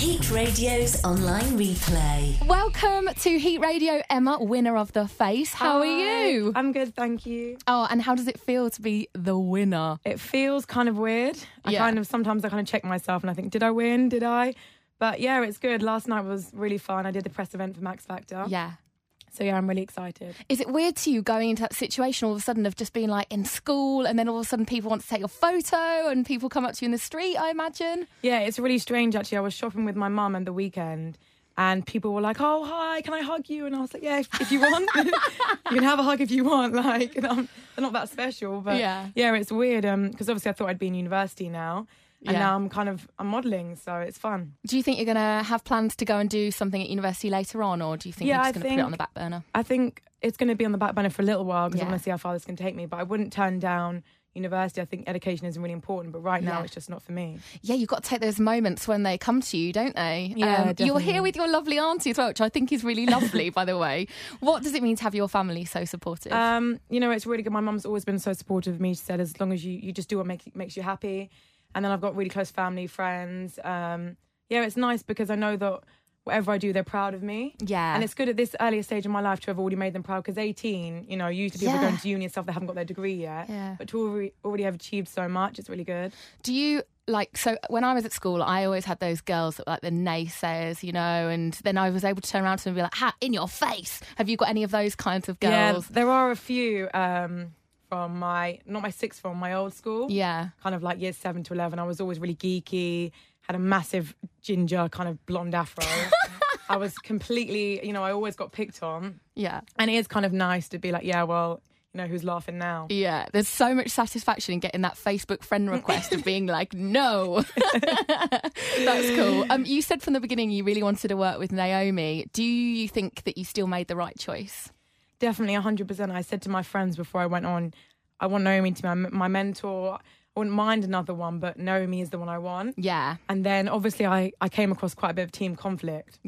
Heat Radio's online replay. Welcome to Heat Radio, Emma, winner of The Face. How are you? I'm good, thank you. Oh, and how does it feel to be the winner? It feels kind of weird. Sometimes I check myself and I think, did I win? Did I? But yeah, it's good. Last night was really fun. I did the press event for Max Factor. Yeah. So yeah, I'm really excited. Is it weird to you going into that situation all of a sudden of just being like in school and then all of a sudden people want to take your photo and people come up to you in the street, I imagine? Yeah, it's really strange actually. I was shopping with my mum on the weekend and people were like, oh, hi, can I hug you? And I was like, yeah, if you want. You can have a hug if you want. Like, they're not that special. But yeah it's weird because obviously I thought I'd be in university now. And now I'm modelling, so it's fun. Do you think you're going to have plans to go and do something at university later on, or do you think you're just going to put it on the back burner? I think it's going to be on the back burner for a little while because I want to see how far this can take me. But I wouldn't turn down university. I think education is really important, but right now it's just not for me. Yeah, you've got to take those moments when they come to you, don't they? Yeah, you're here with your lovely auntie as well, which I think is really lovely, by the way. What does it mean to have your family so supportive? It's really good. My mum's always been so supportive of me. She said, as long as you just do what makes you happy. And then I've got really close family, friends. It's nice because I know that whatever I do, they're proud of me. Yeah. And it's good at this earlier stage in my life to have already made them proud because 18, usually people going to uni and stuff, they haven't got their degree yet. Yeah. But to already have achieved so much, it's really good. Do you... so when I was at school, I always had those girls that were like the naysayers, and then I was able to turn around to them and be like, ha, in your face. Have you got any of those kinds of girls? Yeah, there are a few... from my old school. Yeah. Kind of like years 7 to 11. I was always really geeky, had a massive ginger kind of blonde afro. I was completely, I always got picked on. Yeah. And it is kind of nice to be like, yeah, well... who's laughing now? Yeah, there's so much satisfaction in getting that Facebook friend request of being like, no. That's cool. You said from the beginning you really wanted to work with Naomi. Do you think that you still made the right choice? Definitely, 100%. I said to my friends before I went on, I want Naomi to be my mentor. I wouldn't mind another one, but Naomi is the one I want. Yeah. And then, obviously, I came across quite a bit of team conflict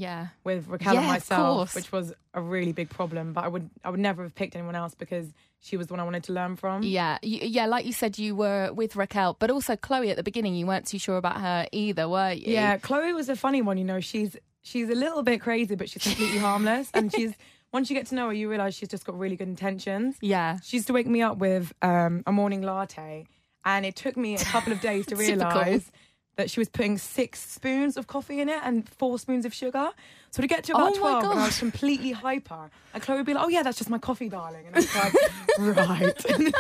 with Raquel and myself, which was a really big problem. But I would never have picked anyone else because she was the one I wanted to learn from. Yeah. Yeah, like you said, you were with Raquel, but also Chloe at the beginning, you weren't too sure about her either, were you? Yeah, Chloe was a funny one, She's a little bit crazy, but she's completely harmless. And she's... Once you get to know her, you realise she's just got really good intentions. Yeah. She used to wake me up with a morning latte, and it took me a couple of days to realise that she was putting 6 spoons of coffee in it and 4 spoons of sugar. So to get to about 12, and I was completely hyper. And Chloe would be like, oh, yeah, that's just my coffee, darling. And I was like, right.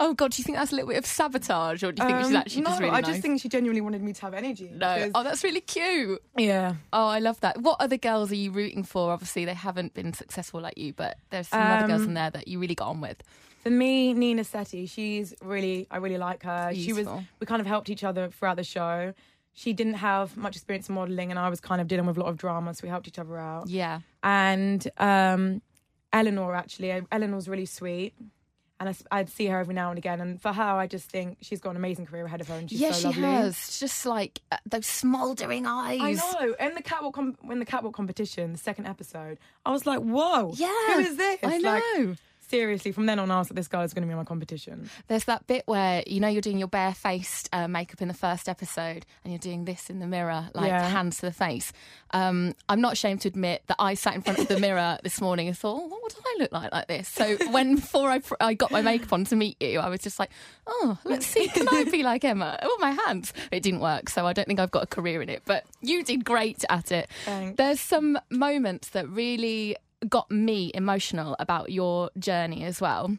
Oh, God, do you think that's a little bit of sabotage? Or do you think she's actually just really nice? I just think she genuinely wanted me to have energy. No. Because... Oh, that's really cute. Yeah. Oh, I love that. What other girls are you rooting for? Obviously, they haven't been successful like you, but there's some other girls in there that you really got on with. For me, Nina Setti, I really like her. We kind of helped each other throughout the show. She didn't have much experience in modelling, and I was kind of dealing with a lot of drama, so we helped each other out. Yeah. And Eleanor, actually. Eleanor's really sweet. And I'd see her every now and again. And for her, I just think she's got an amazing career ahead of her. And she's so lovely. Yeah, she has. Just like those smouldering eyes. I know. In the catwalk, competition, the second episode, I was like, whoa. Yeah. Who is this? I know. Like, seriously, from then on, I was like, this guy's going to be my competition. There's that bit where, you're doing your bare-faced makeup in the first episode and you're doing this in the mirror, like hands to the face. I'm not ashamed to admit that I sat in front of the mirror this morning and thought, what would I look like this? So before I got my makeup on to meet you, I was just like, oh, let's see, can I be like Emma? Oh, my hands. It didn't work, so I don't think I've got a career in it, but you did great at it. Thanks. There's some moments that really... got me emotional about your journey as well.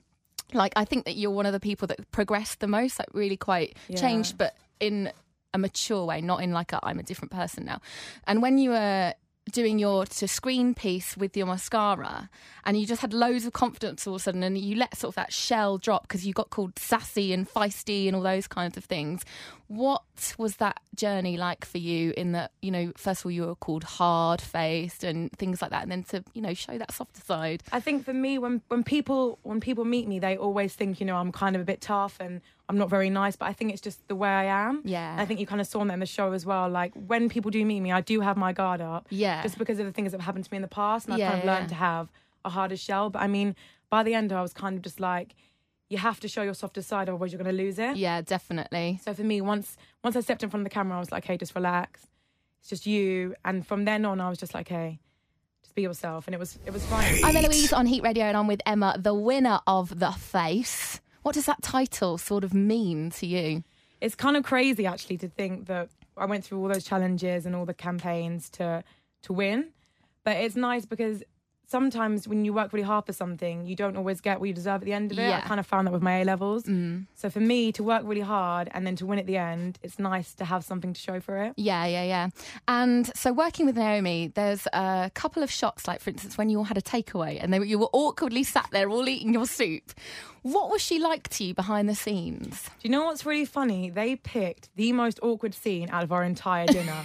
Like, I think that you're one of the people that progressed the most, like really quite changed, but in a mature way, not in like I'm a different person now. And when you were doing your to-screen piece with your mascara and you just had loads of confidence all of a sudden and you let sort of that shell drop because you got called sassy and feisty and all those kinds of things. What was that journey like for you in that, first of all, you were called hard-faced and things like that and then to, show that softer side? I think for me, when people meet me, they always think, I'm kind of a bit tough and I'm not very nice, but I think it's just the way I am. Yeah. And I think you kind of saw that in the show as well. Like, when people do meet me, I do have my guard up. Yeah. Just because of the things that have happened to me in the past. And I've kind of learned to have a harder shell. But, by the end, I was kind of just like, you have to show your softer side, otherwise you're going to lose it. Yeah, definitely. So for me, once I stepped in front of the camera, I was like, okay, just relax. It's just you. And from then on, I was just like, hey, just be yourself. And it was fine. Hate. I'm Eloise on Heat Radio, and I'm with Emma, the winner of The Face. What does that title sort of mean to you? It's kind of crazy, actually, to think that I went through all those challenges and all the campaigns to win. But it's nice because sometimes when you work really hard for something, you don't always get what you deserve at the end of it. Yeah. I kind of found that with my A-levels. Mm. So for me, to work really hard and then to win at the end, it's nice to have something to show for it. Yeah. And so working with Naomi, there's a couple of shots, like, for instance, when you all had a takeaway and you were awkwardly sat there all eating your soup. What was she like to you behind the scenes? Do you know what's really funny? They picked the most awkward scene out of our entire dinner.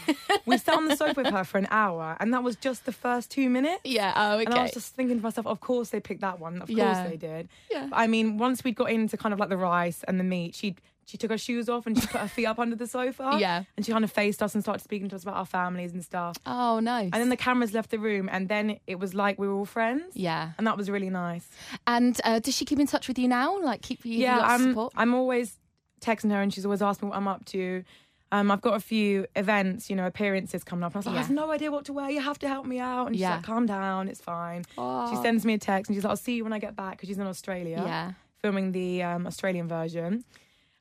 We sat on the sofa with her for an hour, and that was just the first 2 minutes. Yeah, oh, okay. And I was just thinking to myself, of course they picked that one. Of course they did. Yeah. But, I mean, once we'd got into kind of like the rice and the meat, she took her shoes off and she put her feet up under the sofa. Yeah. And she kind of faced us and started speaking to us about our families and stuff. Oh, nice. And then the cameras left the room, and then it was like we were all friends. Yeah. And that was really nice. And does she keep in touch with you now? Like, keep you support? Yeah, I'm always texting her, and she's always asking what I'm up to. I've got a few events, you know, appearances coming up. And I was like, I have no idea what to wear. You have to help me out. And she's like, calm down. It's fine. Aww. She sends me a text and she's like, I'll see you when I get back, because she's in Australia. Yeah. Filming the Australian version.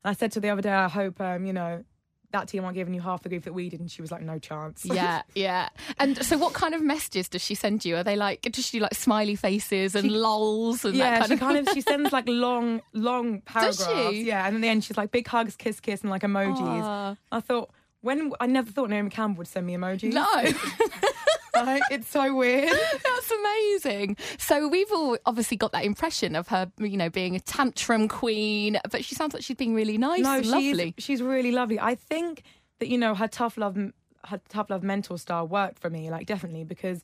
And I said to her the other day, I hope, you know, that team aren't giving you half the grief that we did. And she was like, no chance. Yeah. And so what kind of messages does she send you? Are they like, does she do like smiley faces and lols and that kind of thing? Yeah, she sends like long paragraphs. Does she? Yeah, and in the end she's like, big hugs, kiss, and like emojis. Aww. I never thought Naomi Campbell would send me emojis. No. It's so weird. That's amazing. So we've all obviously got that impression of her, you know, being a tantrum queen, but she sounds like she's being really nice and lovely. She's really lovely. I think that, you know, her tough love mental style worked for me, like, definitely, because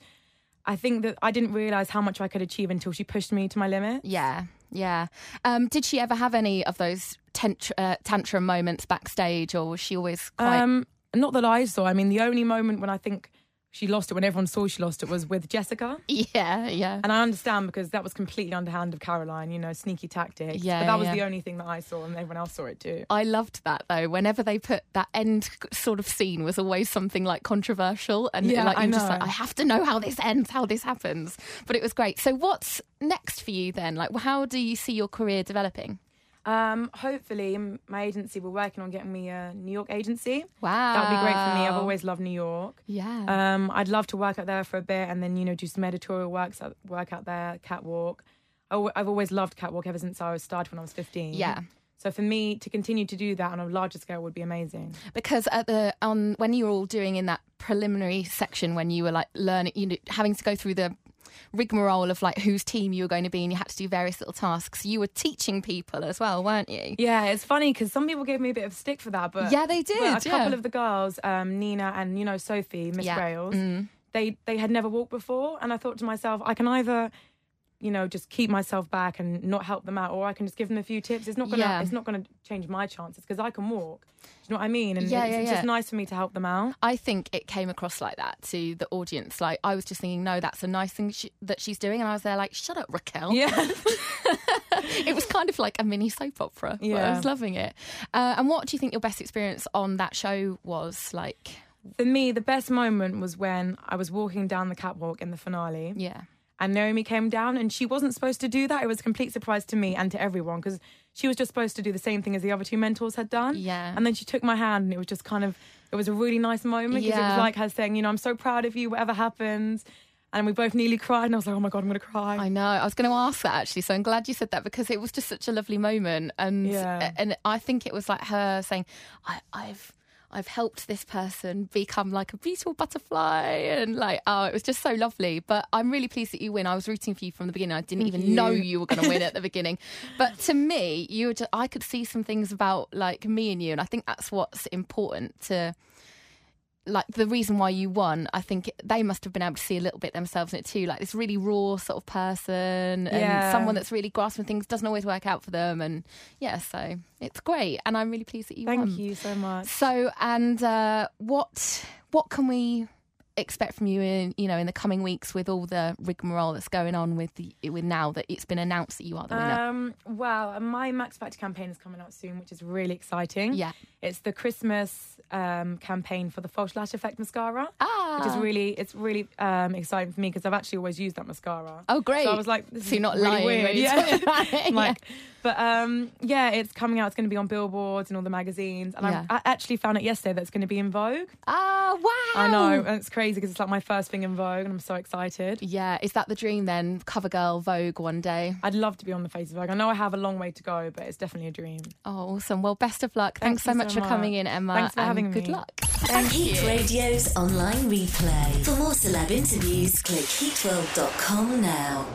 I think that I didn't realise how much I could achieve until she pushed me to my limit. Yeah. Did she ever have any of those tantrum moments backstage, or was she always quite... not that I saw. I mean, the only moment when I think... she lost it, when everyone saw she lost it, was with Jessica. Yeah. And I understand, because that was completely underhand of Caroline, you know, sneaky tactics. But that was the only thing that I saw, and everyone else saw it too. I loved that, though. Whenever they put that end sort of scene was always something like controversial. And I have to know how this ends, how this happens. But it was great. So what's next for you then? Like, how do you see your career developing? Hopefully my agency, we're working on getting me a New York agency. Wow. That would be great for me. I've always loved New York. Yeah. I'd love to work out there for a bit, and then, you know, do some editorial work out there, catwalk. I've always loved catwalk ever since I started when I was 15. Yeah. So for me to continue to do that on a larger scale would be amazing. Because at the when you were all doing in that preliminary section, when you were like learning, you know, having to go through the rigmarole of like whose team you were going to be, and you had to do various little tasks, you were teaching people as well, weren't you? Yeah, it's funny because some people gave me a bit of stick for that, but yeah, they did. But a couple of the girls, Nina and, you know, Sophie, Miss Rails, they had never walked before, and I thought to myself, I can either, you know, just keep myself back and not help them out, or I can just give them a few tips. It's not gonna change my chances because I can walk. Do you know what I mean? And it's just nice for me to help them out. I think it came across like that to the audience. Like, I was just thinking, no, that's a nice thing that she's doing, and I was there like, shut up, Raquel. Yeah. It was kind of like a mini soap opera. Yeah. I was loving it. And what do you think your best experience on that show was like? For me, the best moment was when I was walking down the catwalk in the finale. Yeah. And Naomi came down, and she wasn't supposed to do that. It was a complete surprise to me and to everyone, because she was just supposed to do the same thing as the other two mentors had done. Yeah. And then she took my hand, and it was just kind of, it was a really nice moment, because it was like her saying, you know, I'm so proud of you, whatever happens. And we both nearly cried, and I was like, oh my God, I'm going to cry. I know. I was going to ask that, actually. So I'm glad you said that, because it was just such a lovely moment. And I think it was like her saying, I've helped this person become like a beautiful butterfly, and like, oh, it was just so lovely. But I'm really pleased that you win. I was rooting for you from the beginning. I didn't even know you were going to win at the beginning. But to me, I could see some things about like me and you, and I think that's what's important to... like the reason why you won, I think they must have been able to see a little bit themselves in it too, like this really raw sort of person, and someone that's really grasping things doesn't always work out for them, and so it's great, and I'm really pleased that you won. Thank you so much. So, and what can we expect from you in the coming weeks with all the rigmarole that's going on with now that it's been announced that you are the winner? Well, my Max Factor campaign is coming out soon, which is really exciting. Yeah. It's the Christmas campaign for the False Lash Effect mascara, which is really exciting for me because I've actually always used that mascara. Oh, great. So I was like, this is not really lying. Weird. Yeah. But it's coming out. It's going to be on billboards and all the magazines. And I actually found out yesterday that it's going to be in Vogue. Oh, wow. I know. And it's crazy because it's like my first thing in Vogue and I'm so excited. Yeah. Is that the dream then? Covergirl, Vogue one day? I'd love to be on the face of Vogue. I know I have a long way to go, but it's definitely a dream. Oh, awesome. Well, best of luck. Thanks so much for coming in, Emma. Thanks for having me. Good luck. And Heat Radio's online replay. For more celeb interviews, click heatworld.com now.